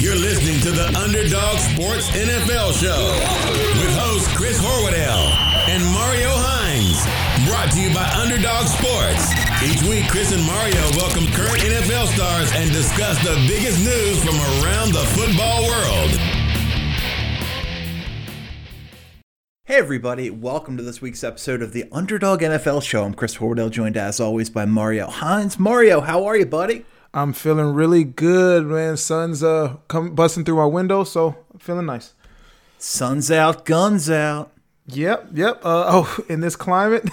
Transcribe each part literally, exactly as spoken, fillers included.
You're listening to the Underdog Sports N F L Show with hosts Chris Horwedel and Mario Hines. Brought to you by Underdog Sports. Each week, Chris and Mario welcome current N F L stars and discuss the biggest news from around the football world. Hey everybody, welcome to this week's episode of the Underdog N F L Show. I'm Chris Horwedel, joined as always by Mario Hines. Mario, how are you, buddy? I'm feeling really good, man. Sun's uh come busting through our window, so I'm feeling nice. Sun's out, guns out. Yep, yep. Uh, oh, in this climate.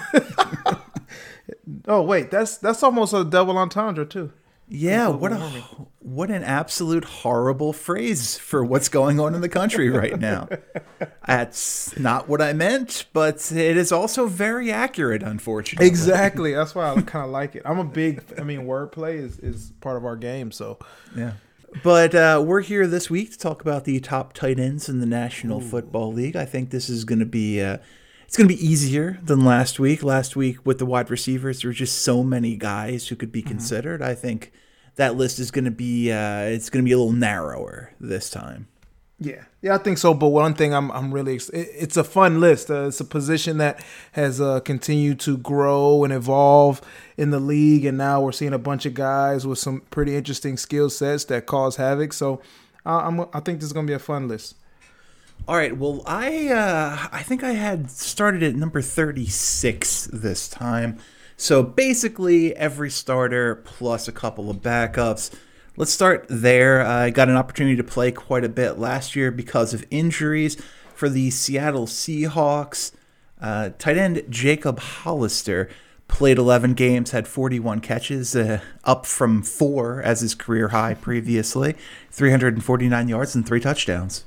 Oh wait, that's that's almost a double entendre too. Yeah, what a what an absolute horrible phrase for what's going on in the country right now. That's not what I meant, but it is also very accurate, unfortunately. Exactly. That's why I kind of like it. I'm a big, I mean, wordplay is, is part of our game, so. Yeah. But uh, we're here this week to talk about the top tight ends in the National Ooh. Football League. I think this is going to be, uh, it's going to be easier than last week. Last week with the wide receivers, there were just so many guys who could be mm-hmm. considered. I think that list is going to be uh, it's going to be a little narrower this time. Yeah, yeah, I think so. But one thing I'm I'm really it, it's a fun list. Uh, it's a position that has uh, continued to grow and evolve in the league, and now we're seeing a bunch of guys with some pretty interesting skill sets that cause havoc. So uh, I'm I think this is going to be a fun list. All right. Well, I uh, I think I had started at number thirty-six this time. So basically every starter plus a couple of backups. Let's start there. I got an opportunity to play quite a bit last year because of injuries for the Seattle Seahawks. Uh, tight end Jacob Hollister played eleven games, had forty-one catches, uh, up from four as his career high previously, three hundred forty-nine yards and three touchdowns.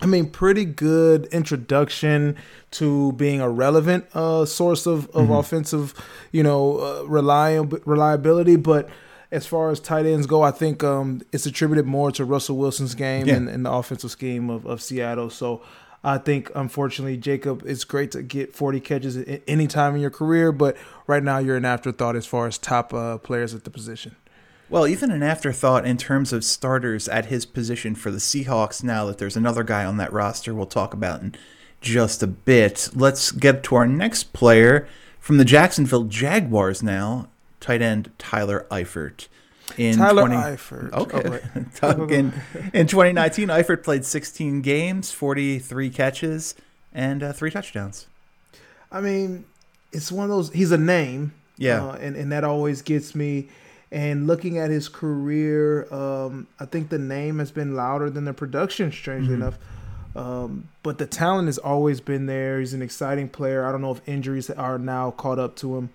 I mean, pretty good introduction to being a relevant uh, source of, of mm-hmm. offensive, you know, uh, reliab- reliability. But as far as tight ends go, I think um, it's attributed more to Russell Wilson's game yeah. and, and the offensive scheme of, of Seattle. So I think, unfortunately, Jacob, it's great to get forty catches at any time in your career. But right now you're an afterthought as far as top uh, players at the position. Well, even an afterthought in terms of starters at his position for the Seahawks now that there's another guy on that roster we'll talk about in just a bit. Let's get to our next player from the Jacksonville Jaguars now, tight end Tyler Eifert. In Tyler twenty- Eifert. Okay. Oh, right. in, in twenty nineteen, Eifert played sixteen games, forty-three catches, and uh, three touchdowns. I mean, it's one of those – he's a name. Yeah. Uh, and, and that always gets me – and looking at his career, um, I think the name has been louder than the production, strangely mm-hmm. enough. Um, but the talent has always been there. He's an exciting player. I don't know if injuries are now caught up to him.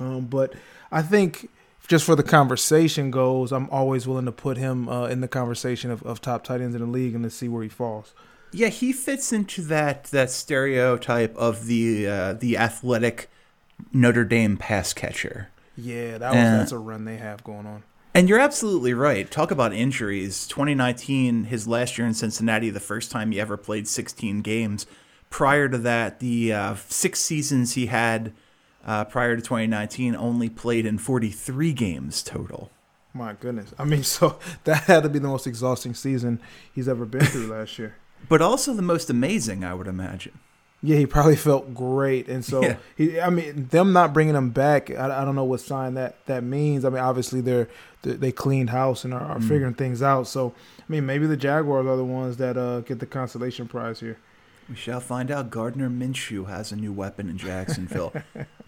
Um, but I think just for the conversation goes, I'm always willing to put him uh, in the conversation of, of top tight ends in the league and to see where he falls. Yeah, he fits into that that stereotype of the uh, the athletic Notre Dame pass catcher. Yeah, that was, uh, that's a run they have going on. And you're absolutely right. Talk about injuries. twenty nineteen, his last year in Cincinnati, the first time he ever played sixteen games. Prior to that, the uh, six seasons he had uh, prior to twenty nineteen only played in forty-three games total. My goodness. I mean, so that had to be the most exhausting season he's ever been through last year. But also the most amazing, I would imagine. Yeah, he probably felt great, and so yeah. he, I mean, them not bringing him back, I, I don't know what sign that, that means. I mean, obviously they're they cleaned house and are, are mm. figuring things out. So, I mean, maybe the Jaguars are the ones that uh, get the consolation prize here. We shall find out. Gardner Minshew has a new weapon in Jacksonville.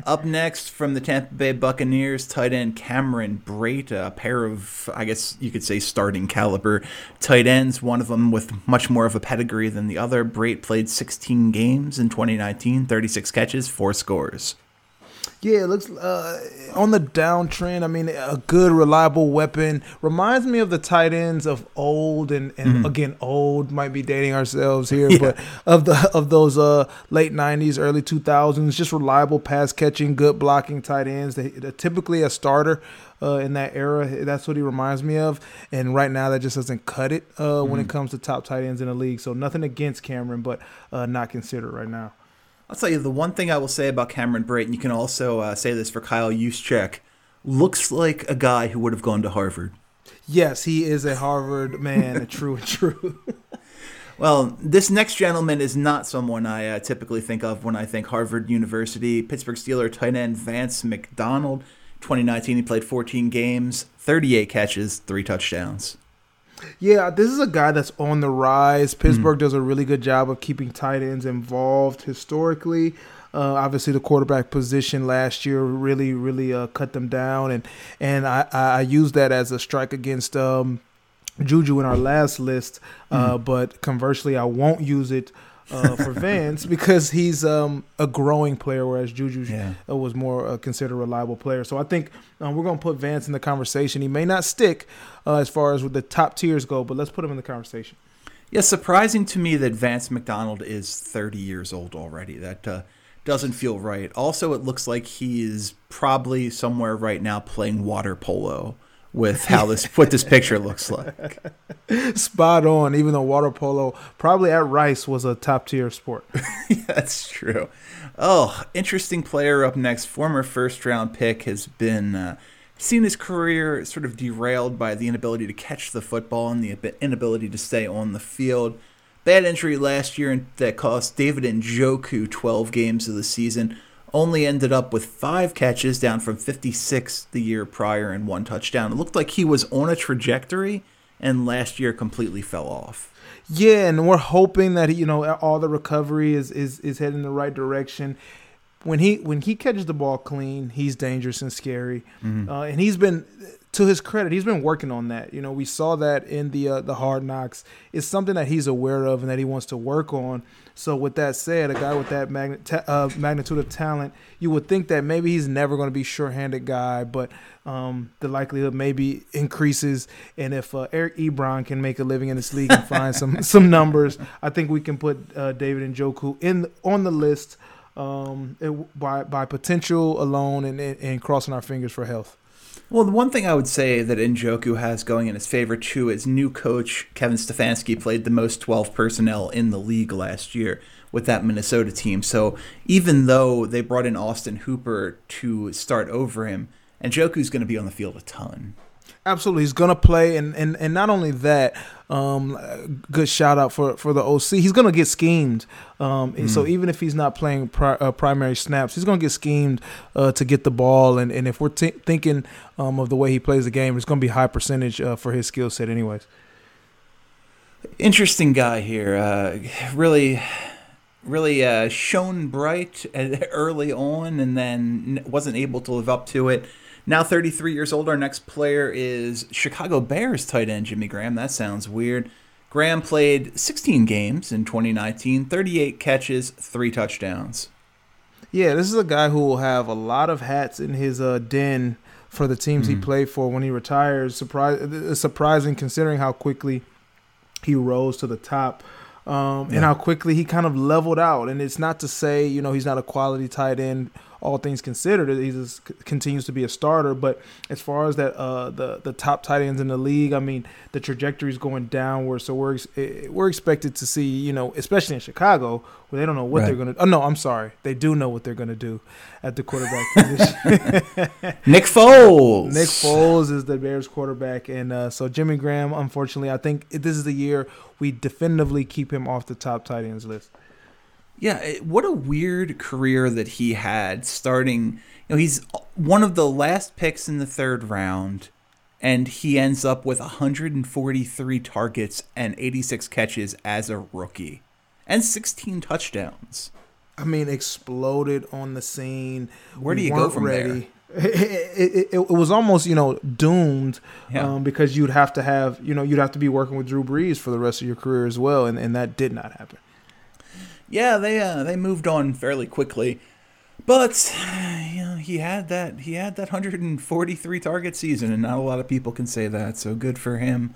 Up next from the Tampa Bay Buccaneers, tight end Cameron Brate, a pair of, I guess you could say, starting caliber tight ends, one of them with much more of a pedigree than the other. Brate played sixteen games in twenty nineteen, thirty-six catches, four scores. Yeah, it looks uh, on the downtrend. I mean, a good, reliable weapon. Reminds me of the tight ends of old, and, and mm-hmm. again, old might be dating ourselves here, yeah. but of the of those uh, late nineties, early two thousands, just reliable pass catching, good blocking tight ends. They, they're typically a starter uh, in that era. That's what he reminds me of. And right now, that just doesn't cut it uh, mm-hmm. when it comes to top tight ends in the league. So nothing against Cameron, but uh, not considered right now. I'll tell you, the one thing I will say about Cameron Brate, and you can also uh, say this for Kyle Juszczyk, looks like a guy who would have gone to Harvard. Yes, he is a Harvard man, a true and true. Well, this next gentleman is not someone I uh, typically think of when I think Harvard University. Pittsburgh Steelers tight end Vance McDonald. twenty nineteen, he played fourteen games, thirty-eight catches, three touchdowns. Yeah, this is a guy that's on the rise. Pittsburgh mm. does a really good job of keeping tight ends involved historically. Uh, obviously, the quarterback position last year really, really uh, cut them down. And and I, I used that as a strike against um, Juju in our last list. Uh, mm. But conversely, I won't use it uh, for Vance because he's um, a growing player, whereas Juju yeah. was more uh, considered a reliable player. So I think um, we're going to put Vance in the conversation. He may not stick uh, as far as with the top tiers go, but let's put him in the conversation. Yeah, surprising to me that Vance McDonald is thirty years old already. That uh doesn't feel right. Also, it looks like he is probably somewhere right now playing water polo with how this what this picture looks like. Spot on, even though water polo probably at Rice was a top tier sport. That's true. Oh, interesting player up next. Former first round pick has been uh, seen his career sort of derailed by the inability to catch the football and the inability to stay on the field. Bad injury last year that cost David Njoku twelve games of the season. Only ended up with five catches, down from fifty-six the year prior and one touchdown. It looked like he was on a trajectory, and last year completely fell off. Yeah, and we're hoping that you know all the recovery is is is heading the right direction. When he when he catches the ball clean, he's dangerous and scary, mm-hmm. uh, and he's been. To his credit, he's been working on that. You know, we saw that in the uh, the Hard Knocks. It's something that he's aware of and that he wants to work on. So with that said, a guy with that magn- ta- uh, magnitude of talent, you would think that maybe he's never going to be a sure-handed guy, but um, the likelihood maybe increases. And if uh, Eric Ebron can make a living in this league and find some some numbers, I think we can put uh, David Njoku in on the list um, it, by by potential alone and, and, and crossing our fingers for health. Well, the one thing I would say that Njoku has going in his favor, too, is new coach Kevin Stefanski played the most twelve personnel in the league last year with that Minnesota team. So even though they brought in Austin Hooper to start over him, Njoku's going to be on the field a ton. Absolutely. He's going to play. And, and, and not only that, um, good shout out for, for the O C. He's going to get schemed. Um, and mm. So even if he's not playing pri- uh, primary snaps, he's going to get schemed uh, to get the ball. And, and if we're t- thinking um, of the way he plays the game, it's going to be high percentage uh, for his skill set anyways. Interesting guy here. Uh, really, really uh, shone bright early on and then wasn't able to live up to it. Now thirty-three years old, our next player is Chicago Bears tight end Jimmy Graham. That sounds weird. Graham played sixteen games in twenty nineteen, thirty-eight catches, three touchdowns. Yeah, this is a guy who will have a lot of hats in his uh, den for the teams mm-hmm. he played for when he retires. Surprise, surprising considering how quickly he rose to the top. Um, yeah. And how quickly he kind of leveled out. And it's not to say, you know, he's not a quality tight end, all things considered. He just continues to be a starter. But as far as that, uh, the the top tight ends in the league, I mean, the trajectory is going downward. So we're we're expected to see, you know, especially in Chicago, where they don't know what right. they're going to. Oh no, I'm sorry, they do know what they're going to do at the quarterback position. Nick Foles. Nick Foles is the Bears quarterback, and uh, so Jimmy Graham. Unfortunately, I think this is the year we definitively keep him off the top tight ends list. Yeah, what a weird career that he had starting. You know, he's one of the last picks in the third round, and he ends up with one hundred forty-three targets and eighty-six catches as a rookie and sixteen touchdowns. I mean, exploded on the scene. Where do you go from ready. there? It, it, it was almost, you know, doomed yeah. um, because you'd have to have, you know, you'd have to be working with Drew Brees for the rest of your career as well, and, and that did not happen. Yeah, they uh, they moved on fairly quickly, but you know, he had that he had that one hundred forty-three target season, and not a lot of people can say that. So good for him.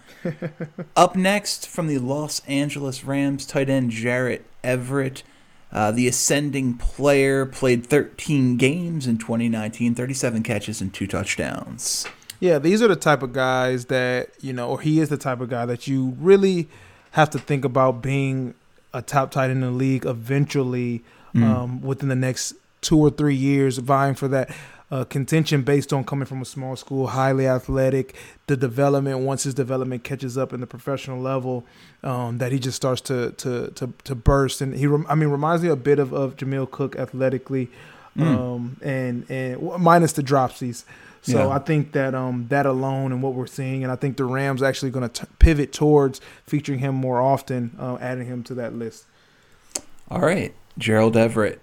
Up next, from the Los Angeles Rams, tight end Jarrett Everett, uh, the ascending player, played thirteen games in twenty nineteen, thirty-seven catches and two touchdowns. Yeah, these are the type of guys that you know, or he is the type of guy that you really have to think about being a top tight end in the league eventually um, mm. within the next two or three years vying for that uh, contention based on coming from a small school, highly athletic. The development, once his development catches up in the professional level, um, that he just starts to to to, to burst. And he, I mean, reminds me a bit of, of Jameel Cook athletically, mm. um, and and minus the dropsies. So yeah. I think that um, that alone and what we're seeing, and I think the Rams are actually going to pivot towards featuring him more often, uh, adding him to that list. All right, Gerald Everett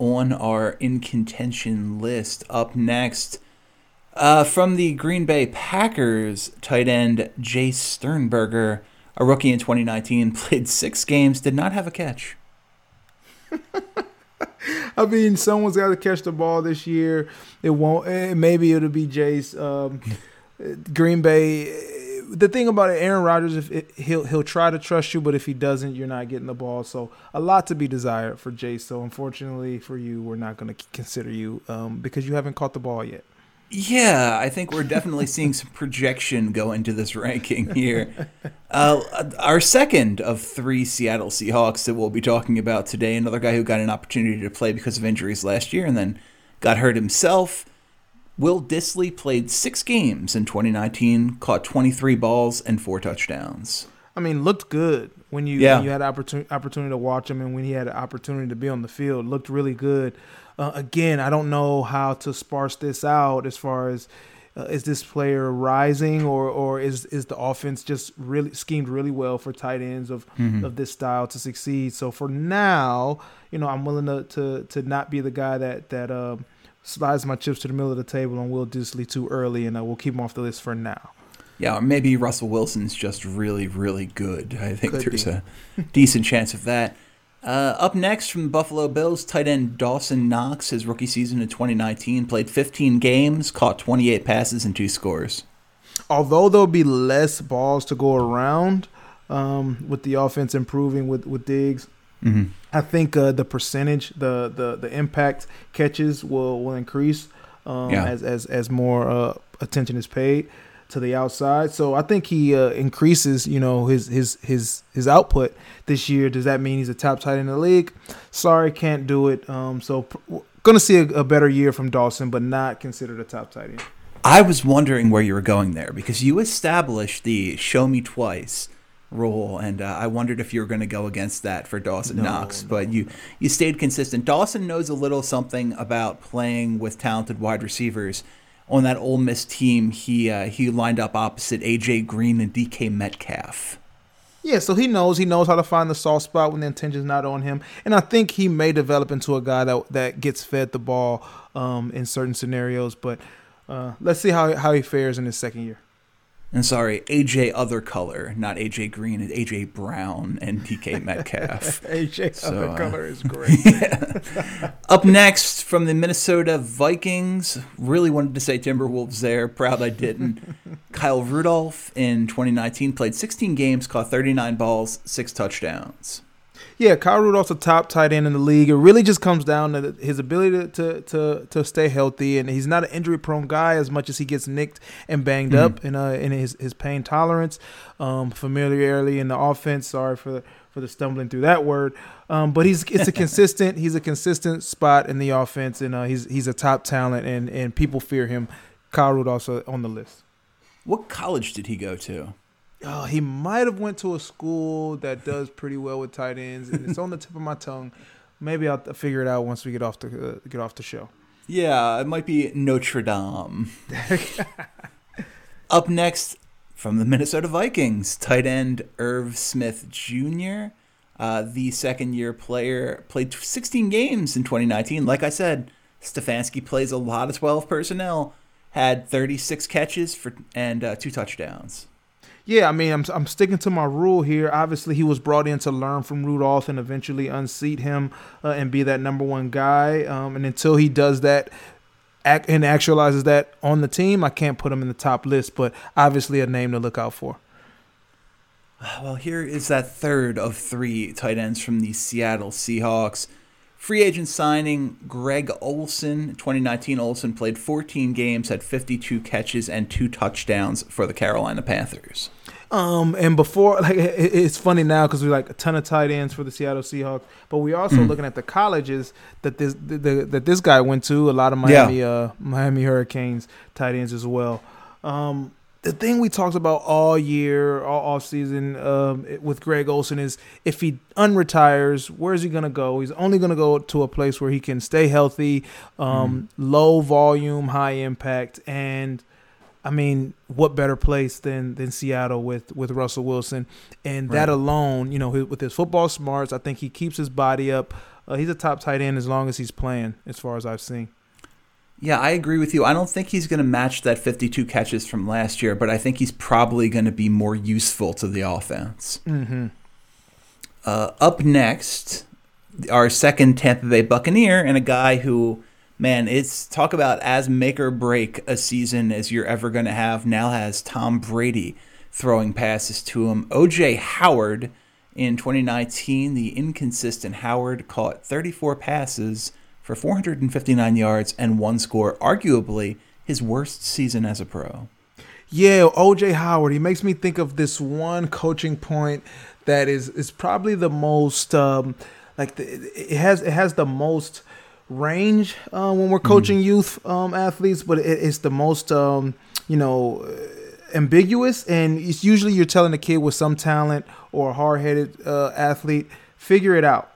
on our in contention list. Up next, uh, from the Green Bay Packers, tight end Jay Sternberger, a rookie in twenty nineteen, played six games, did not have a catch. I mean, someone's got to catch the ball this year. It won't. Maybe it'll be Jace. Um, Green Bay. The thing about it, Aaron Rodgers, if it, he'll he'll try to trust you, but if he doesn't, you're not getting the ball. So a lot to be desired for Jace. So unfortunately for you, we're not going to consider you um, because you haven't caught the ball yet. Yeah, I think we're definitely seeing some projection go into this ranking here. Uh, our second of three Seattle Seahawks that we'll be talking about today, another guy who got an opportunity to play because of injuries last year and then got hurt himself. Will Dissly played six games in twenty nineteen, caught twenty-three balls and four touchdowns. I mean, looked good when you yeah. when you had opportunity opportunity to watch him, and when he had an opportunity to be on the field, looked really good. Uh, again, I don't know how to sparse this out as far as uh, is this player rising or or is is the offense just really schemed really well for tight ends of mm-hmm. of this style to succeed. So for now, you know, I'm willing to to, to not be the guy that that uh, slides my chips to the middle of the table on Will Dissly too early, and I will keep him off the list for now. Yeah, or maybe Russell Wilson's just really, really good. I think Could there's be. a decent chance of that. Uh, up next from the Buffalo Bills, tight end Dawson Knox, his rookie season in twenty nineteen, played fifteen games, caught twenty-eight passes and two scores. Although there'll be less balls to go around um, with the offense improving with, with Diggs, mm-hmm. I think uh, the percentage, the, the the impact catches will, will increase um, yeah. as, as, as more uh, attention is paid to the outside. So I think he uh, increases, you know, his his his his output this year. Does that mean he's a top tight end in the league? Sorry, can't do it. Um, so p- going to see a, a better year from Dawson, but not considered a top tight end. I was wondering where you were going there because you established the show me twice rule, and uh, I wondered if you were going to go against that for Dawson no, Knox, no, but no. you you stayed consistent. Dawson knows a little something about playing with talented wide receivers. On that Ole Miss team, he uh, he lined up opposite A J Green and D K Metcalf. Yeah, so he knows he knows how to find the soft spot when the intention's not on him, and I think he may develop into a guy that that gets fed the ball um, in certain scenarios. But uh, let's see how how he fares in his second year. And sorry, A J other color, not A J Green, and A J Brown and D K Metcalf. A J so, other uh, color is great. Yeah. Up next from the Minnesota Vikings, really wanted to say Timberwolves there, proud I didn't. Kyle Rudolph in twenty nineteen played sixteen games, caught thirty-nine balls, six touchdowns. Yeah, Kyle Rudolph's a top tight end in the league. It really just comes down to his ability to to to stay healthy, and he's not an injury-prone guy as much as he gets nicked and banged mm-hmm. up in uh, in his, his pain tolerance, um, familiarity in the offense. Sorry for the, for the stumbling through that word, um, but he's it's a consistent he's a consistent spot in the offense, and uh, he's he's a top talent, and and people fear him. Kyle Rudolph's on the list. What college did he go to? Oh, he might have went to a school that does pretty well with tight ends, and it's on the tip of my tongue. Maybe I'll figure it out once we get off the uh, get off the show. Yeah, it might be Notre Dame. Up next from the Minnesota Vikings, tight end Irv Smith Junior, uh, the second-year player, played sixteen games in twenty nineteen. Like I said, Stefanski plays a lot of twelve personnel. Had thirty-six catches for and uh, two touchdowns. Yeah, I mean, I'm I'm sticking to my rule here. Obviously, he was brought in to learn from Rudolph and eventually unseat him uh, and be that number one guy. Um, and until he does that act, and actualizes that on the team, I can't put him in the top list, but obviously a name to look out for. Well, here is that third of three tight ends from the Seattle Seahawks. Free agent signing Greg Olsen. twenty nineteen, Olsen played fourteen games, had fifty-two catches and two touchdowns for the Carolina Panthers. Um, and before, like, it, it's funny now because we're like a ton of tight ends for the Seattle Seahawks, but we're also mm. looking at the colleges that this the, the, that this guy went to. A lot of Miami, yeah. uh, Miami Hurricanes tight ends as well. Um, the thing we talked about all year, all offseason um, with Greg Olsen is if he unretires, where is he going to go? He's only going to go to a place where he can stay healthy, um, mm-hmm. low volume, high impact. And, I mean, what better place than than Seattle with, with Russell Wilson? And right. that alone, you know, with his football smarts, I think he keeps his body up. Uh, he's a top tight end as long as he's playing, as far as I've seen. Yeah, I agree with you. I don't think he's going to match that fifty-two catches from last year, but I think he's probably going to be more useful to the offense. Mm-hmm. Uh, up next, our second Tampa Bay Buccaneer, and a guy who, man, it's talk about as make or break a season as you're ever going to have, now has Tom Brady throwing passes to him. O J Howard in twenty nineteen, the inconsistent Howard, caught thirty-four passes for four hundred fifty-nine yards and one score, arguably his worst season as a pro. Yeah, O J Howard, he makes me think of this one coaching point that is is probably the most, um, like the, it has it has the most range uh, when we're coaching mm. youth um, athletes, but it, it's the most, um, you know, ambiguous. And it's usually you're telling a kid with some talent or a hard-headed uh, athlete, figure it out.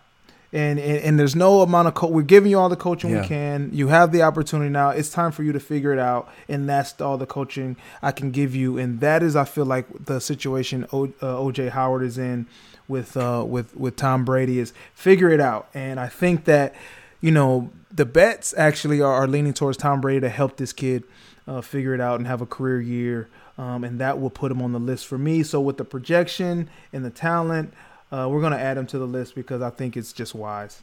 And, and and there's no amount of co- – we're giving you all the coaching yeah. we can. You have the opportunity now. It's time for you to figure it out, and that's all the coaching I can give you. And that is, I feel like, the situation o, uh, O J Howard is in with, uh, with, with Tom Brady is figure it out. And I think that, you know, the bets actually are, are leaning towards Tom Brady to help this kid uh, figure it out and have a career year, um, and that will put him on the list for me. So with the projection and the talent – Uh, we're going to add him to the list because I think it's just wise.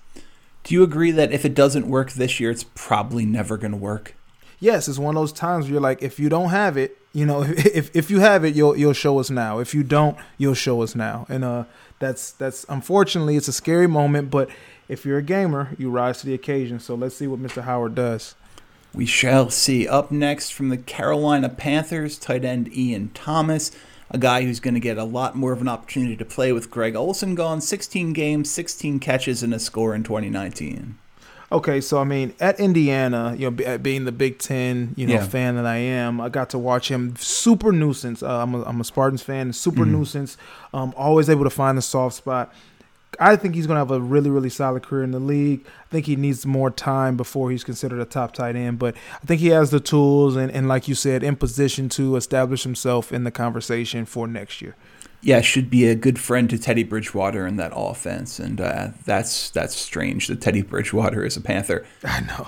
Do you agree that if it doesn't work this year, it's probably never going to work? Yes, it's one of those times where you're like, if you don't have it, you know, if if you have it, you'll you'll show us now. If you don't, you'll show us now. And uh, that's that's unfortunately, it's a scary moment. But if you're a gamer, you rise to the occasion. So let's see what Mister Howard does. We shall see. Up next, from the Carolina Panthers, tight end Ian Thomas, a guy who's going to get a lot more of an opportunity to play with Greg Olsen gone, sixteen games, sixteen catches, and a score in twenty nineteen. Okay, so, I mean, at Indiana, you know, being the Big Ten, you know, yeah. fan that I am, I got to watch him. Super nuisance. Uh, I'm, a, I'm a Spartans fan. Super mm-hmm. nuisance. Um, always able to find a soft spot. I think he's going to have a really, really solid career in the league. I think he needs more time before he's considered a top tight end, but I think he has the tools and, and like you said, in position to establish himself in the conversation for next year. Yeah, should be a good friend to Teddy Bridgewater in that offense, and uh, that's that's strange that Teddy Bridgewater is a Panther. I know.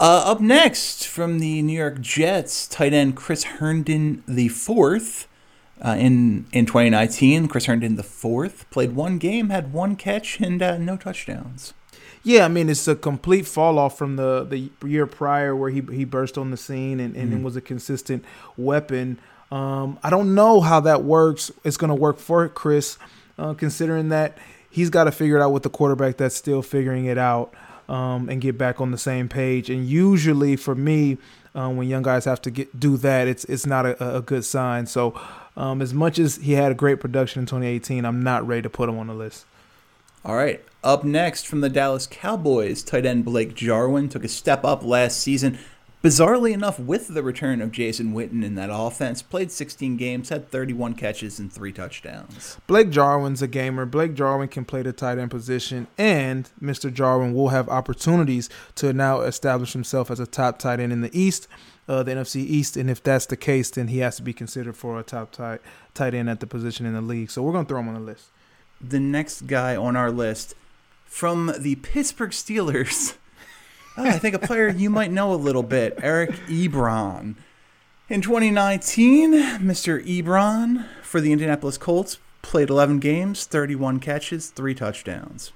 Uh, up next, from the New York Jets, tight end Chris Herndon the fourth. Uh, in in twenty nineteen, Chris Herndon the fourth played one game, had one catch, and uh, no touchdowns. Yeah, I mean, it's a complete fall off from the, the year prior where he he burst on the scene and, and mm-hmm. was a consistent weapon. Um, I don't know how that works. It's going to work for Chris, uh, considering that he's got to figure it out with the quarterback that's still figuring it out, um, and get back on the same page. And usually for me, uh, when young guys have to get do that, it's it's not a, a good sign. So. Um, as much as he had a great production in twenty eighteen, I'm not ready to put him on the list. All right. Up next, from the Dallas Cowboys, tight end Blake Jarwin took a step up last season. Bizarrely enough, with the return of Jason Witten in that offense, played sixteen games, had thirty-one catches and three touchdowns. Blake Jarwin's a gamer. Blake Jarwin can play the tight end position, and Mister Jarwin will have opportunities to now establish himself as a top tight end in the East, uh, the N F C East, and if that's the case, then he has to be considered for a top tight tight end at the position in the league. So we're going to throw him on the list. The next guy on our list, from the Pittsburgh Steelers, oh, I think a player you might know a little bit, Eric Ebron. In twenty nineteen, Mister Ebron for the Indianapolis Colts played eleven games, thirty-one catches, three touchdowns.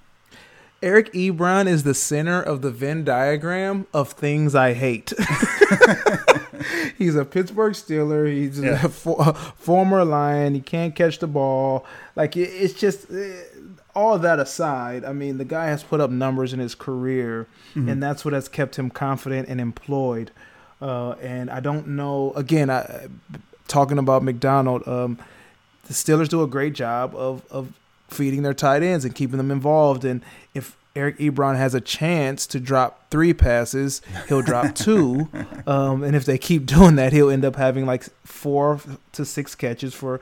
Eric Ebron is the center of the Venn diagram of things I hate. He's a Pittsburgh Steeler. He's yeah. a, for, a former Lion. He can't catch the ball. Like, it, it's just... It, all that aside, I mean, the guy has put up numbers in his career, mm-hmm. and that's what has kept him confident and employed. Uh, and I don't know, again, I, talking about McDonald, um, the Steelers do a great job of of feeding their tight ends and keeping them involved. And if Eric Ebron has a chance to drop three passes, he'll drop two. Um, and if they keep doing that, he'll end up having like four to six catches for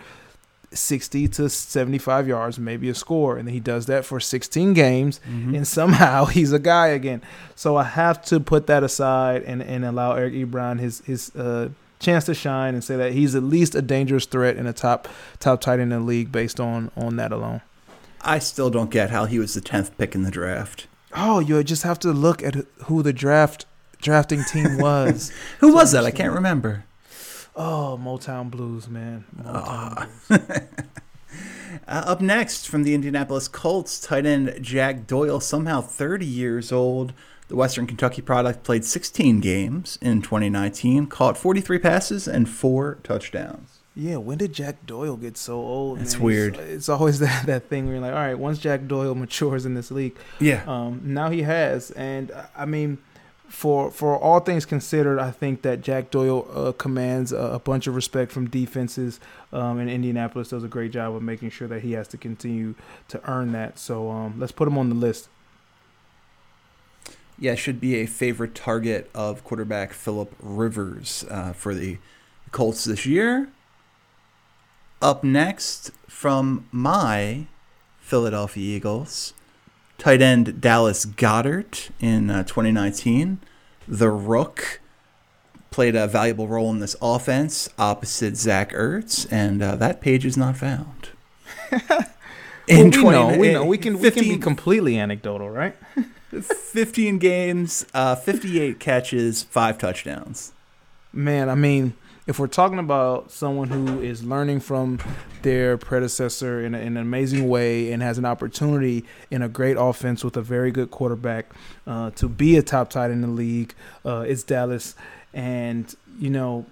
sixty to seventy-five yards, maybe a score. And then he does that for sixteen games, mm-hmm. and somehow he's a guy again. So I have to put that aside and, and allow Eric Ebron his his uh, chance to shine and say that he's at least a dangerous threat and a top top tight end in the league based on, on that alone. I still don't get how he was the tenth pick in the draft. Oh, you just have to look at who the draft drafting team was. Who so was that? I can't remember. Oh, Motown Blues, man. Motown oh. Blues. Uh, up next, from the Indianapolis Colts, tight end Jack Doyle, somehow thirty years old. The Western Kentucky product played sixteen games in twenty nineteen, caught forty-three passes and four touchdowns. Yeah, when did Jack Doyle get so old? It's weird. It's always that, that thing where you're like, all right, once Jack Doyle matures in this league, yeah. Um, now he has. And, I mean, for for all things considered, I think that Jack Doyle uh, commands a, a bunch of respect from defenses, um, and Indianapolis does a great job of making sure that he has to continue to earn that. So um, let's put him on the list. Yeah, should be a favorite target of quarterback Phillip Rivers uh, for the Colts this year. Up next, from my Philadelphia Eagles, tight end Dallas Goddard in uh, twenty nineteen. The Rook played a valuable role in this offense opposite Zach Ertz, and uh, that page is not found. In well, we twenty, know, we know. We can, fifteen, we can be completely anecdotal, right? fifteen games, uh, fifty-eight catches, five touchdowns. Man, I mean... if we're talking about someone who is learning from their predecessor in, a, in an amazing way and has an opportunity in a great offense with a very good quarterback uh, to be a top tight in the league, uh, it's Dallas. And, you know,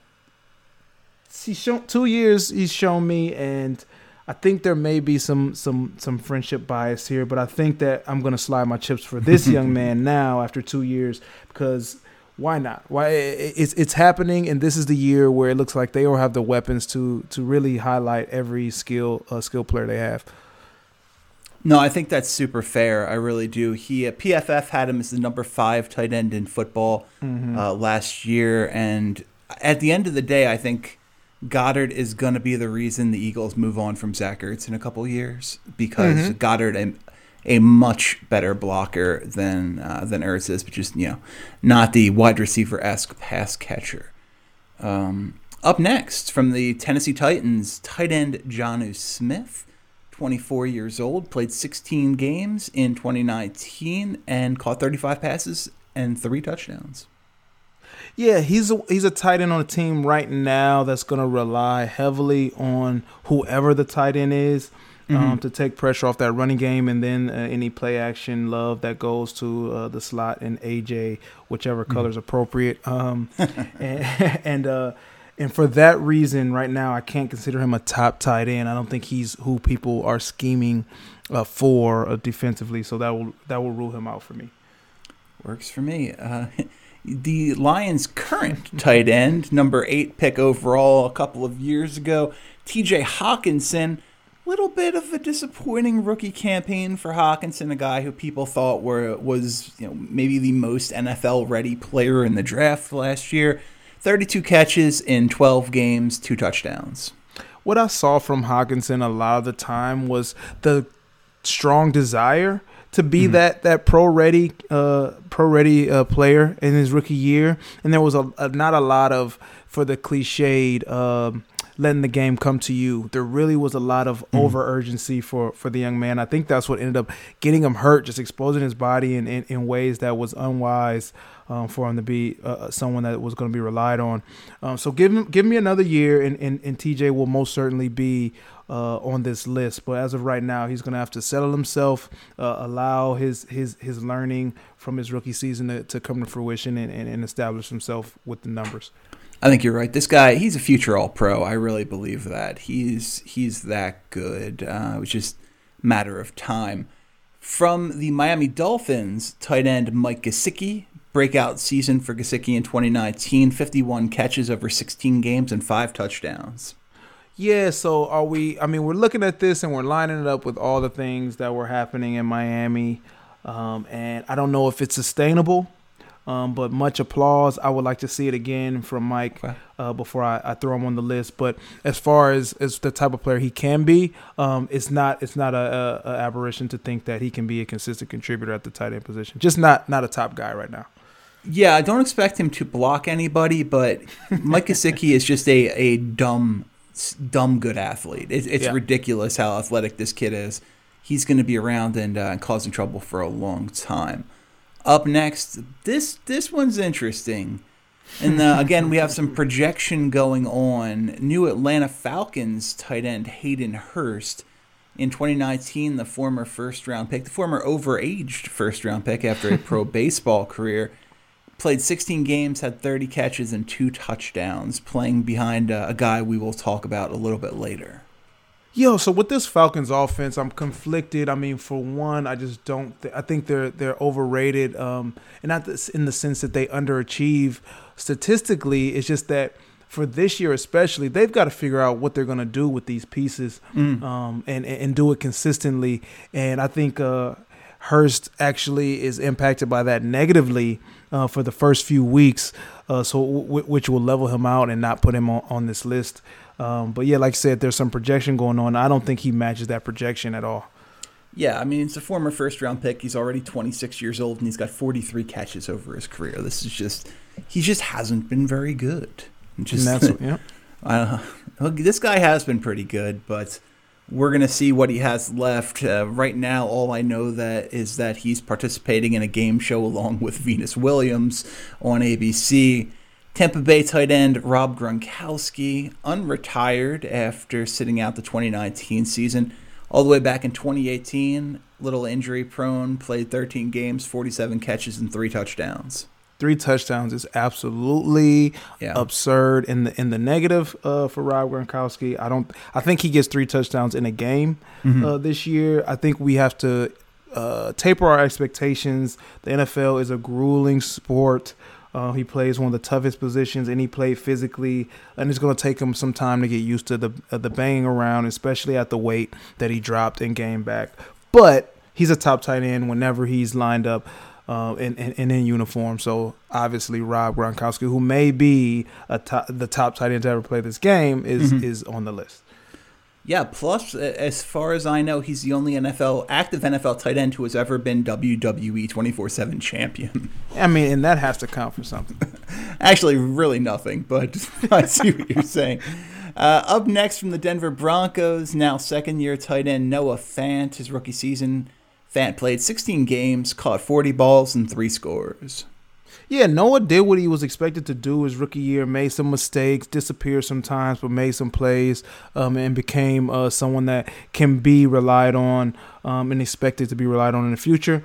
he's shown, two years he's shown me, and I think there may be some some some friendship bias here, but I think that I'm going to slide my chips for this young man now after two years because – why not? Why it's it's happening, and this is the year where it looks like they will have the weapons to to really highlight every skill uh, skill player they have. No, I think that's super fair. I really do. He uh, P F F had him as the number five tight end in football mm-hmm. uh, last year, and at the end of the day, I think Goddard is going to be the reason the Eagles move on from Zach Ertz in a couple years because mm-hmm. Goddard and. A much better blocker than uh, than Ertz is, but just, you know, not the wide receiver-esque pass catcher. Um, up next, from the Tennessee Titans, tight end Jonnu Smith, twenty-four years old, played sixteen games in twenty nineteen and caught thirty-five passes and three touchdowns. Yeah, he's a, he's a tight end on a team right now that's going to rely heavily on whoever the tight end is. Mm-hmm. Um, to take pressure off that running game, and then uh, any play action love that goes to uh, the slot and A J, whichever color is mm-hmm. appropriate. Um, and and, uh, and for that reason, right now, I can't consider him a top tight end. I don't think he's who people are scheming uh, for uh, defensively. So that will that will rule him out for me. Works for me. Uh, the Lions' current tight end, number eight pick overall, a couple of years ago, T J Hockenson. Little bit of a disappointing rookie campaign for Hockenson, a guy who people thought were was you know maybe the most N F L-ready player in the draft last year. thirty-two catches in twelve games, two touchdowns. What I saw from Hockenson a lot of the time was the strong desire to be mm-hmm. that that pro ready uh, pro ready uh, player in his rookie year, and there was a, a not a lot of for the cliched. Um, letting the game come to you. There really was a lot of mm. over urgency for, for the young man. I think that's what ended up getting him hurt, just exposing his body in, in, in ways that was unwise um, for him to be uh, someone that was going to be relied on. Um, so give him, give me another year, and, and, and T J will most certainly be uh, on this list. But as of right now, he's going to have to settle himself, uh, allow his, his, his learning from his rookie season to, to come to fruition and, and, and establish himself with the numbers. I think you're right. This guy, he's a future All-Pro. I really believe that. He's he's that good. Uh, it's just a matter of time. From the Miami Dolphins, tight end Mike Gesicki. Breakout season for Gesicki in twenty nineteen. fifty-one catches over sixteen games and five touchdowns. Yeah, so are we, I mean, we're looking at this and we're lining it up with all the things that were happening in Miami. Um, and I don't know if it's sustainable, um, but much applause. I would like to see it again from Mike okay. uh, before I, I throw him on the list. But as far as, as the type of player he can be, um, it's not it's not a, a, a aberration to think that he can be a consistent contributor at the tight end position. Just not not a top guy right now. Yeah, I don't expect him to block anybody, but Mike Gesicki is just a, a dumb, dumb good athlete. It, it's yeah. ridiculous how athletic this kid is. He's going to be around and uh, causing trouble for a long time. Up next, this this one's interesting. And uh, again, we have some projection going on. New Atlanta Falcons tight end Hayden Hurst. In twenty nineteen, the former first-round pick, the former overaged first-round pick after a pro baseball career, played sixteen games, had thirty catches and two touchdowns, playing behind uh, a guy we will talk about a little bit later. Yo, so with this Falcons offense, I'm conflicted. I mean, for one, I just don't th- – I think they're they're overrated, um, and not this, in the sense that they underachieve statistically. It's just that for this year especially, they've got to figure out what they're going to do with these pieces mm. um, and, and do it consistently. And I think uh, – Hurst actually is impacted by that negatively uh, for the first few weeks, uh, so w- which will level him out and not put him on, on this list. Um, but, yeah, like I said, there's some projection going on. I don't think he matches that projection at all. Yeah, I mean, it's a former first-round pick. He's already twenty-six years old, and he's got forty-three catches over his career. This is just – he just hasn't been very good. Just, and that's – yeah. Uh, this guy has been pretty good, but – we're going to see what he has left. Uh, right now, all I know that is that he's participating in a game show along with Venus Williams on A B C. Tampa Bay tight end Rob Gronkowski, unretired after sitting out the twenty nineteen season. All the way back in twenty eighteen, little injury prone, played thirteen games, forty-seven catches, and three touchdowns. Three touchdowns is absolutely yeah. absurd in the in the negative uh, for Rob Gronkowski. I don't. I think he gets three touchdowns in a game mm-hmm. uh, this year. I think we have to uh, taper our expectations. The N F L is a grueling sport. Uh, he plays one of the toughest positions, and he played physically. And it's going to take him some time to get used to the uh, the banging around, especially at the weight that he dropped and gained back. But he's a top tight end whenever he's lined up. Uh, and, and, and in uniform. So obviously Rob Gronkowski, who may be a top, the top tight end to ever play this game, is mm-hmm. is on the list. Yeah, plus, as far as I know, he's the only N F L active N F L tight end who has ever been W W E twenty-four seven champion. I mean, and that has to count for something. Actually, really nothing, but I see what you're saying. Uh, up next from the Denver Broncos, now second-year tight end Noah Fant, his rookie season. Fant played sixteen games, caught forty balls, and three scores. Yeah, Noah did what he was expected to do his rookie year, made some mistakes, disappeared sometimes, but made some plays um, and became uh, someone that can be relied on um, and expected to be relied on in the future.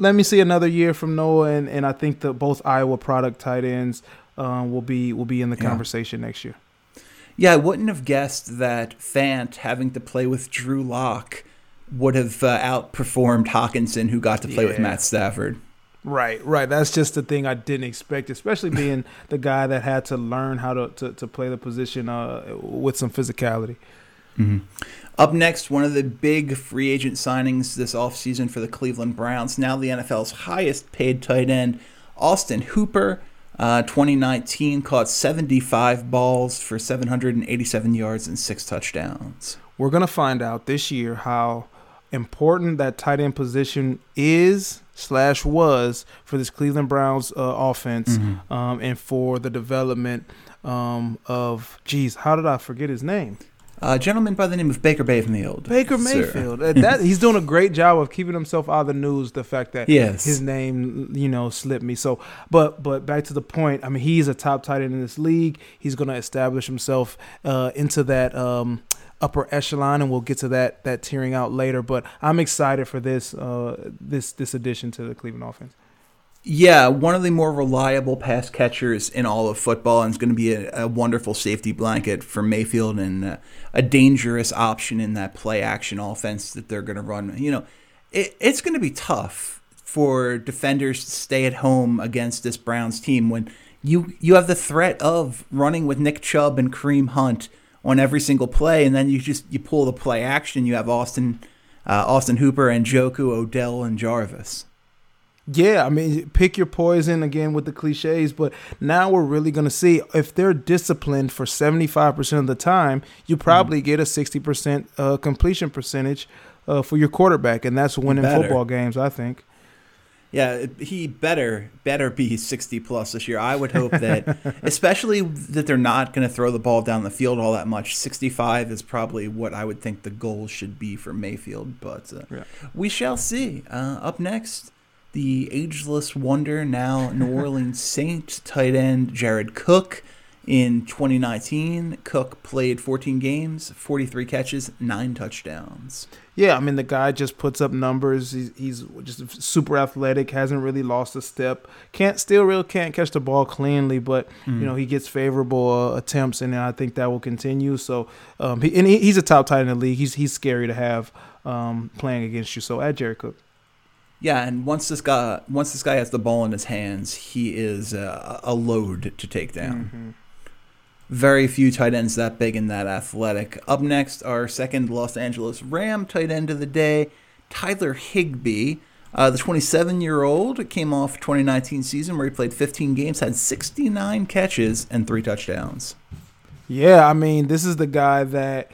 Let me see another year from Noah, and, and I think that both Iowa product tight ends uh, will be will be in the yeah. conversation next year. Yeah, I wouldn't have guessed that Fant having to play with Drew Lock would have uh, outperformed Hockenson, who got to play yeah. with Matt Stafford. Right, right. That's just the thing I didn't expect, especially being the guy that had to learn how to, to, to play the position uh, with some physicality. Mm-hmm. Up next, one of the big free agent signings this offseason for the Cleveland Browns, now the N F L's highest paid tight end, Austin Hooper. Uh, twenty nineteen caught seventy-five balls for seven hundred eighty-seven yards and six touchdowns. We're going to find out this year how important that tight end position is slash was for this Cleveland Browns uh, offense mm-hmm. um, and for the development um, of, geez, how did I forget his name? A uh, gentleman by the name of Baker Mayfield. Baker Mayfield. Uh, that, he's doing a great job of keeping himself out of the news, the fact that yes. his name, you know, slipped me. So, but but back to the point, I mean, he's a top tight end in this league. He's going to establish himself uh, into that um, upper echelon, and we'll get to that that tearing out later. But I'm excited for this uh, this this addition to the Cleveland offense. Yeah, one of the more reliable pass catchers in all of football, and it's going to be a, a wonderful safety blanket for Mayfield and uh, a dangerous option in that play-action offense that they're going to run. You know, it, it's going to be tough for defenders to stay at home against this Browns team when you, you have the threat of running with Nick Chubb and Kareem Hunt on every single play, and then you just you pull the play action. You have Austin uh, Austin Hooper and Njoku, Odell and Jarvis. Yeah, I mean, pick your poison again with the cliches, but now we're really going to see if they're disciplined for seventy-five percent of the time, you probably mm-hmm. get a sixty percent uh, completion percentage uh, for your quarterback, and that's winning football games, I think. Yeah, he better better be sixty plus this year. I would hope that, especially that they're not going to throw the ball down the field all that much. sixty-five is probably what I would think the goal should be for Mayfield, but uh, yeah. we shall see. Uh, up next, the ageless wonder, now New Orleans Saints tight end Jared Cook. In twenty nineteen, Cook played fourteen games, forty-three catches, nine touchdowns. Yeah, I mean, the guy just puts up numbers. He's, he's just super athletic, hasn't really lost a step. Can't still real can't catch the ball cleanly, but mm. you know, he gets favorable uh, attempts, and I think that will continue. So, um, he, and he, he's a top tight end in the league. He's he's scary to have um, playing against you. So, add Jared Cook. Yeah, and once this guy once this guy has the ball in his hands, he is a, a load to take down. Mm-hmm. Very few tight ends that big and that athletic. Up next, our second Los Angeles Ram tight end of the day, Tyler Higbee. Uh, the twenty-seven-year-old came off twenty nineteen season where he played fifteen games, had sixty-nine catches, and three touchdowns. Yeah, I mean, this is the guy that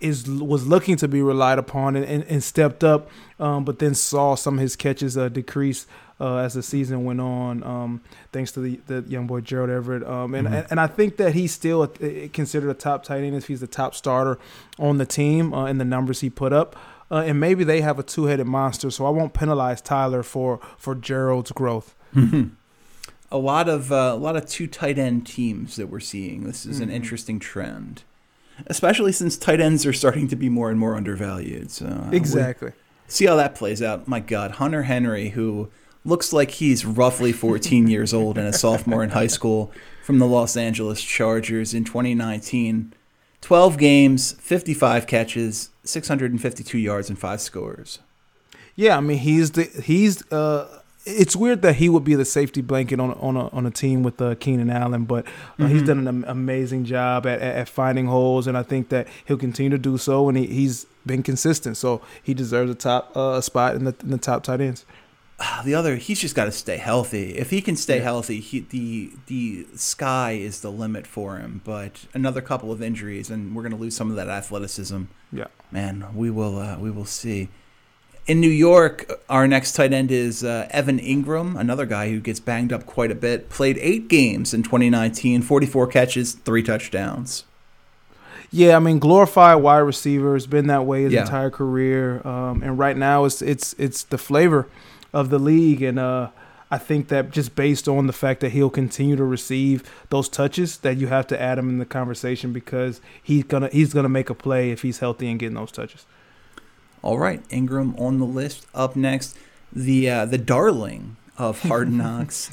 is was looking to be relied upon and, and, and stepped up, um, but then saw some of his catches uh, decrease uh, as the season went on, um, thanks to the, the young boy Gerald Everett. Um, and, mm-hmm. and and I think that he's still considered a top tight end if he's the top starter on the team uh, in the numbers he put up. Uh, and maybe they have a two-headed monster, so I won't penalize Tyler for, for Gerald's growth. Mm-hmm. A lot of uh, a lot of two tight end teams that we're seeing. This is mm-hmm. an interesting trend, especially since tight ends are starting to be more and more undervalued. So exactly. See how that plays out. My God, Hunter Henry, who looks like he's roughly fourteen years old and a sophomore in high school, from the Los Angeles Chargers in twenty nineteen. twelve games, fifty-five catches, six hundred fifty-two yards, and five scores. Yeah, I mean, he's the he's uh it's weird that he would be the safety blanket on on a, on a team with uh, Keenan Allen, but uh, mm-hmm. he's done an amazing job at, at finding holes, and I think that he'll continue to do so. And he, he's been consistent, so he deserves a top uh, spot in the, in the top tight ends. The other, he's just got to stay healthy. If he can stay yeah. healthy, he, the the sky is the limit for him. But another couple of injuries, and we're going to lose some of that athleticism. Yeah, man, we will uh, we will see. In New York, our next tight end is uh, Evan Ingram, another guy who gets banged up quite a bit. Played eight games in twenty nineteen, forty-four catches, three touchdowns. Yeah, I mean, glorified wide receiver. Has been that way his yeah. entire career, um, and right now it's it's it's the flavor of the league. And uh, I think that just based on the fact that he'll continue to receive those touches, that you have to add him in the conversation because he's gonna he's gonna make a play if he's healthy and getting those touches. All right, Ingram on the list. Up next, the uh, the darling of Hard Knocks,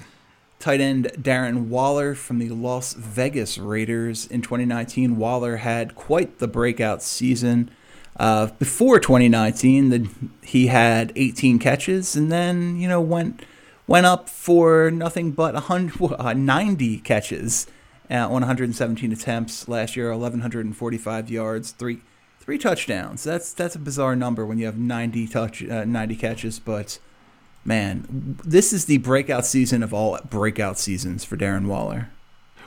tight end Darren Waller from the Las Vegas Raiders. In twenty nineteen, Waller had quite the breakout season. Uh, before twenty nineteen, the, he had eighteen catches and then you know went went up for nothing but one hundred ninety catches uh, on one hundred seventeen attempts last year, eleven forty-five yards, three. Three touchdowns. That's that's a bizarre number when you have ninety touch, uh, ninety catches. But man, this is the breakout season of all breakout seasons for Darren Waller.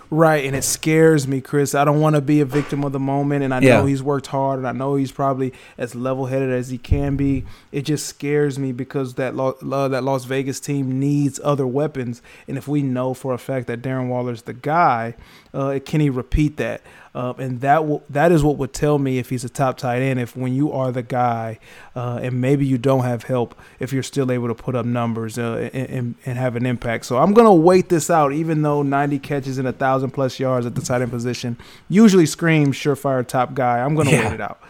Right, and it scares me, Chris. I don't want to be a victim of the moment, and I yeah. know he's worked hard, and I know he's probably as level-headed as he can be. It just scares me because that Lo- Lo- that Las Vegas team needs other weapons, and if we know for a fact that Darren Waller's the guy, uh, can he repeat that? Uh, and that w- that is what would tell me if he's a top tight end, if when you are the guy uh, and maybe you don't have help, if you're still able to put up numbers uh, and, and, and have an impact. So I'm going to wait this out, even though ninety catches and one thousand plus yards at the tight end position usually screams surefire top guy. I'm going to yeah. wait it out.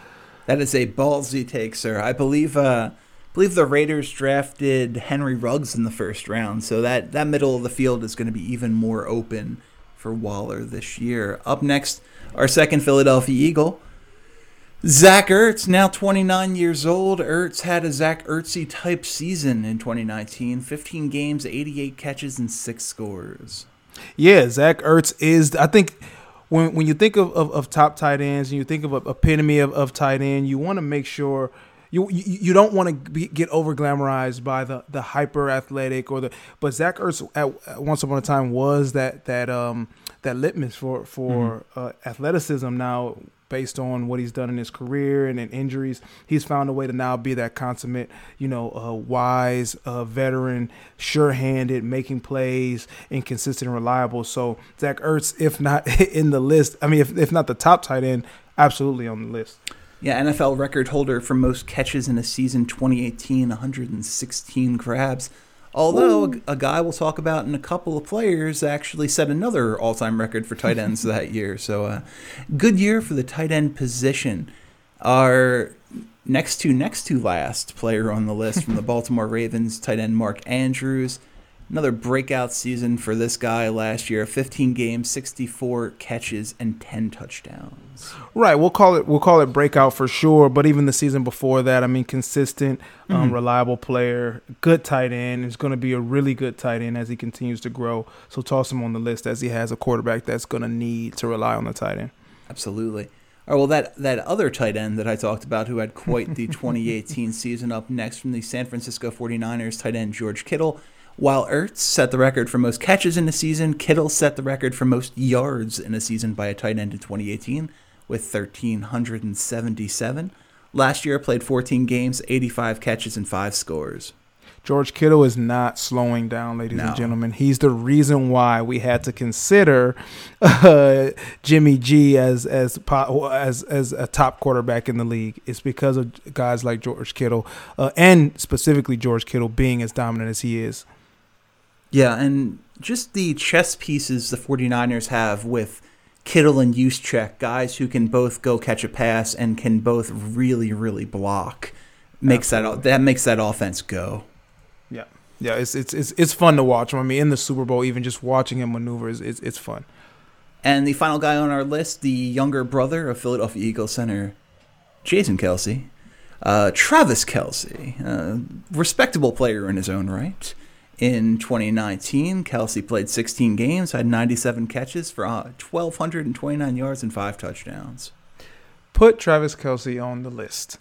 That is a ballsy take, sir. I believe uh, believe the Raiders drafted Henry Ruggs in the first round, so that, that middle of the field is going to be even more open for Waller this year. Up next, our second Philadelphia Eagle, Zach Ertz, now twenty-nine years old. Ertz had a Zach Ertzy type season in twenty nineteen, fifteen games, eighty-eight catches, and six scores. Yeah, Zach Ertz is, I think when when you think of, of, of top tight ends and you think of an epitome of, of tight end, you want to make sure you you, you don't want to be, get over glamorized by the, the hyper athletic or the. But Zach Ertz at, at once upon a time was that that um that litmus for for mm-hmm. uh, athleticism. Now, based on what he's done in his career and in injuries, he's found a way to now be that consummate, you know, uh, wise uh, veteran, sure-handed, making plays, and consistent and reliable. So Zach Ertz, if not in the list, I mean, if, if not the top tight end, absolutely on the list. Yeah, N F L record holder for most catches in a season, twenty eighteen, one hundred sixteen grabs. Although Ooh. a guy we'll talk about in a couple of players actually set another all-time record for tight ends that year. So uh, good year for the tight end position. Our next to next to last player on the list from the Baltimore Ravens, tight end Mark Andrews. Another breakout season for this guy last year. fifteen games, sixty-four catches, and ten touchdowns. Right, we'll call it we'll call it breakout for sure. But even the season before that, I mean, consistent, mm-hmm. um, reliable player, good tight end. It's going to be a really good tight end as he continues to grow. So toss him on the list as he has a quarterback that's going to need to rely on the tight end. Absolutely. All right, well, that, that other tight end that I talked about who had quite the twenty eighteen season up next from the San Francisco forty-niners, tight end George Kittle. While Ertz set the record for most catches in a season, Kittle set the record for most yards in a season by a tight end in twenty eighteen with one thousand three hundred seventy-seven. Last year, played fourteen games, eighty-five catches, and five scores. George Kittle is not slowing down, ladies no. and gentlemen. He's the reason why we had to consider uh, Jimmy G as as as as a top quarterback in the league. It's because of guys like George Kittle uh, and specifically George Kittle being as dominant as he is. Yeah, and just the chess pieces the forty-niners have with Kittle and Juszczyk, guys who can both go catch a pass and can both really, really block, makes Absolutely. that that makes that offense go. Yeah, yeah, it's it's it's it's fun to watch him. I mean, in the Super Bowl, even just watching him maneuver is it's, it's fun. And the final guy on our list, the younger brother of Philadelphia Eagles center Jason Kelce, uh, Travis Kelce, uh, respectable player in his own right. In twenty nineteen, Kelce played sixteen games, had ninety-seven catches for uh, one thousand two hundred twenty-nine yards and five touchdowns. Put Travis Kelce on the list.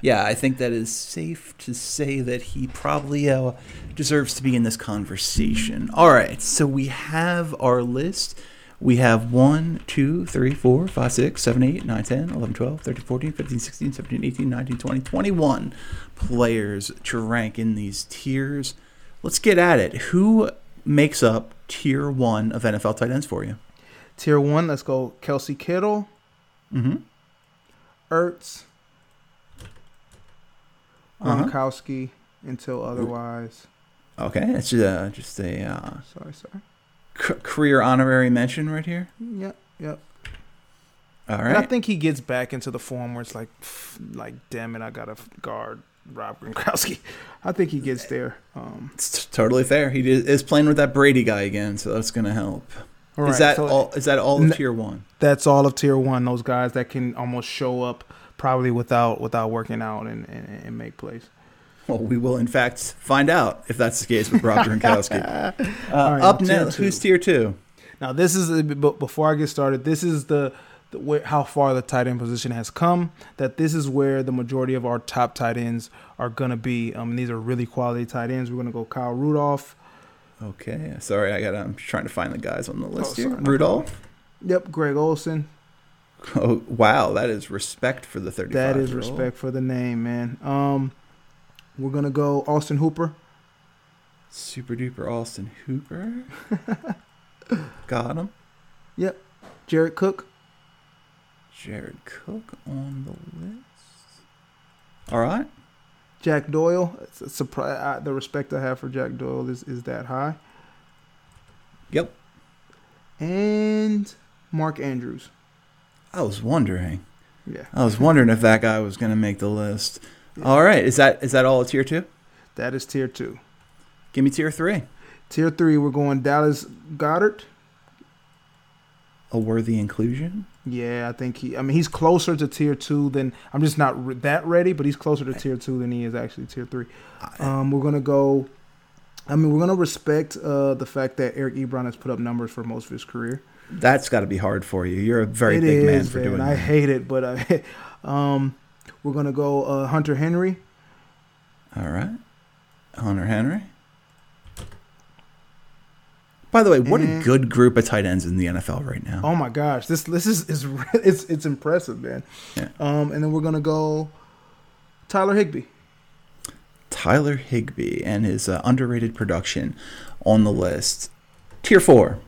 Yeah, I think that is safe to say that he probably uh, deserves to be in this conversation. All right, so we have our list. We have one, two, three, four, five, six, seven, eight, nine, ten, eleven, twelve, thirteen, fourteen, fifteen, sixteen, seventeen, eighteen, nineteen, twenty, twenty-one players to rank in these tiers. Let's get at it. Who makes up tier one of N F L tight ends for you? Tier one, let's go Kelce, Kittle, mm-hmm. Ertz, uh-huh. Gronkowski, until otherwise. Okay, that's just, uh, just a uh, sorry, sorry. C- career honorary mention right here. Yep, yep. All right. And I think he gets back into the form where it's like, like, damn it, I gotta guard Rob Gronkowski. I think he gets there. Um, it's totally fair. He is playing with that Brady guy again, so that's going to help. Right, is that so all? Is that all of n- tier one? That's all of tier one. Those guys that can almost show up probably without without working out and, and, and make plays. Well, we will in fact find out if that's the case with Rob Gronkowski. uh, right, up next, who's tier two? Now, this is a, before I get started. This is the. Where, how far the tight end position has come, that this is where the majority of our top tight ends are going to be. Um, these are really quality tight ends. We're going to go Kyle Rudolph. Okay. Sorry, I got, I'm trying to find the guys on the list oh, here. Sorry. Rudolph. Yep, Greg Olsen. Oh, wow. That is respect for the thirty-five. That is respect for the name, man. Um, we're going to go Austin Hooper. Super duper Austin Hooper. Got him. Yep. Jared Cook. Jared Cook on the list. All right. Jack Doyle. It's a surprise. I, the respect I have for Jack Doyle is, is that high. Yep. And Mark Andrews. I was wondering. Yeah. I was wondering if that guy was going to make the list. Yeah. All right. Is that is that all tier two? That is tier two. Give me tier three. Tier three, we're going Dallas Goddard. A worthy inclusion? Yeah, I think he. I mean, he's closer to tier two than I'm just not re- that ready, but he's closer to tier two than he is actually tier three. Um, we're gonna go. I mean, we're gonna respect uh, the fact that Eric Ebron has put up numbers for most of his career. That's got to be hard for you. You're a very it big is, man for man. doing I that. I hate it, but I, um, we're going to go uh, Hunter Henry. All right. Hunter Henry. By the way, what mm-hmm. a good group of tight ends in the N F L right now. Oh, my gosh. This this is, is it's it's impressive, man. Yeah. Um, and then we're going to go Tyler Higbee. Tyler Higbee and his uh, underrated production on the list. Tier four.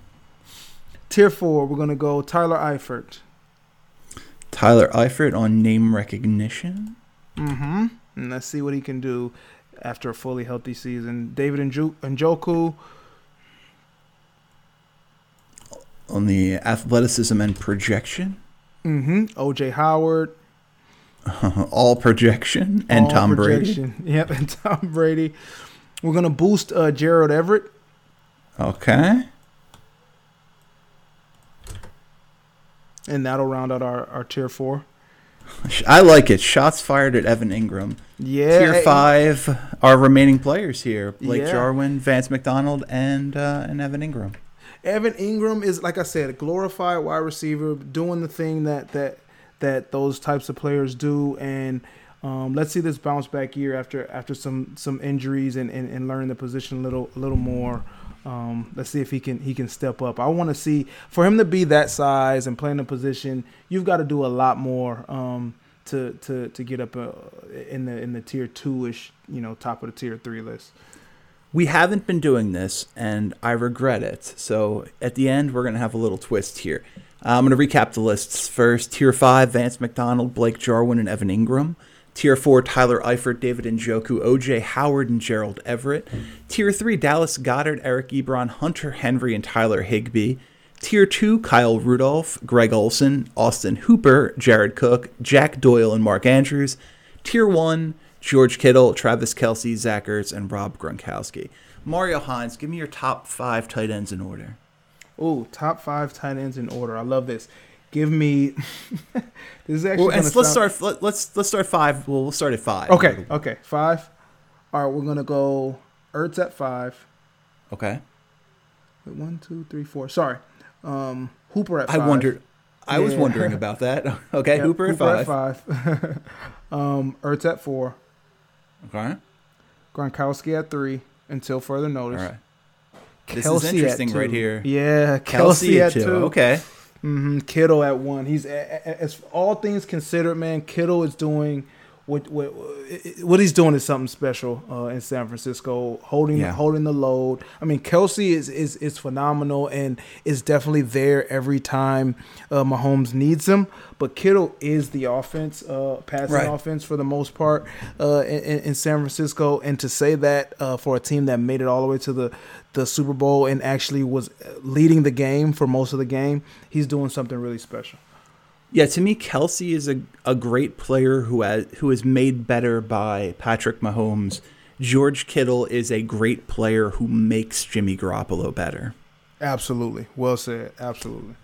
Tier four, we're going to go Tyler Eifert. Tyler Eifert on name recognition. Mm-hmm. And let's see what he can do after a fully healthy season. David Njoku. On the athleticism and projection. Mm-hmm. O J Howard. All projection. And All Tom projection. Brady. Yep, and Tom Brady. We're going to boost uh, Gerald Everett. Okay. And that'll round out our, our tier four. I like it. Shots fired at Evan Ingram. Yeah. Tier five, our remaining players here. Blake yeah. Jarwin, Vance McDonald, and uh, and Evan Ingram. Evan Ingram is, like I said, a glorified wide receiver, doing the thing that that, that those types of players do. And um, let's see this bounce back year after after some some injuries and, and, and learn the position a little a little more. Um, let's see if he can he can step up. I want to see for him to be that size and playing the position. You've got to do a lot more um, to to to get up uh, in the in the tier two ish, you know, top of the tier three list. We haven't been doing this, and I regret it. So at the end, we're going to have a little twist here. Uh, I'm going to recap the lists first. Tier five, Vance McDonald, Blake Jarwin, and Evan Ingram. Tier four, Tyler Eifert, David Njoku, O J Howard, and Gerald Everett. Tier three, Dallas Goddard, Eric Ebron, Hunter Henry, and Tyler Higbee. Tier two, Kyle Rudolph, Greg Olsen, Austin Hooper, Jared Cook, Jack Doyle, and Mark Andrews. Tier one, George Kittle, Travis Kelce, Zach Ertz, and Rob Gronkowski. Mario Hines, give me your top five tight ends in order. Oh, top five tight ends in order. I love this. Give me. This is actually. Well, and let's sound... start. Let, let's let's start five. Well, we'll start at five. Okay. Okay. Five. All right. We're gonna go Ertz at five. Okay. Wait, one, two, three, four. Sorry. Um, Hooper at five. I wondered. I yeah. was wondering about that. Okay. Yep, Hooper, Hooper at five. At five. um, Ertz at four. Okay. Gronkowski at three until further notice. All right. This Kelce is interesting right here. Yeah, Kelce, Kelce at two. two. Okay. Mm-hmm. Kittle at one. He's as all things considered, man. Kittle is doing what what what he's doing is something special uh, in San Francisco, holding yeah. holding the load. I mean, Kelce is is is phenomenal and is definitely there every time uh, Mahomes needs him. But Kittle is the offense, uh, passing right. offense for the most part uh, in, in San Francisco. And to say that uh, for a team that made it all the way to the the Super Bowl and actually was leading the game for most of the game, he's doing something really special. Yeah, to me, Kelce is a, a great player who has, who is made better by Patrick Mahomes. George Kittle is a great player who makes Jimmy Garoppolo better. Absolutely. Well said. Absolutely.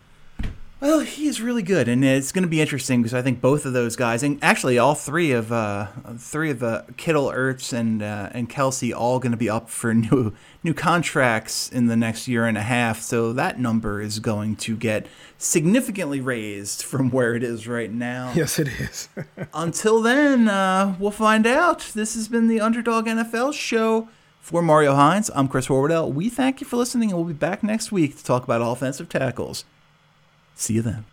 Well, he is really good, and it's going to be interesting because I think both of those guys, and actually all three of uh, three of uh, Kittle, Ertz, and uh, and Kelce, all going to be up for new new contracts in the next year and a half. So that number is going to get significantly raised from where it is right now. Yes, it is. Until then, uh, we'll find out. This has been the Underdog N F L Show. For Mario Hines, I'm Chris Horwedel. We thank you for listening, and we'll be back next week to talk about offensive tackles. See you then.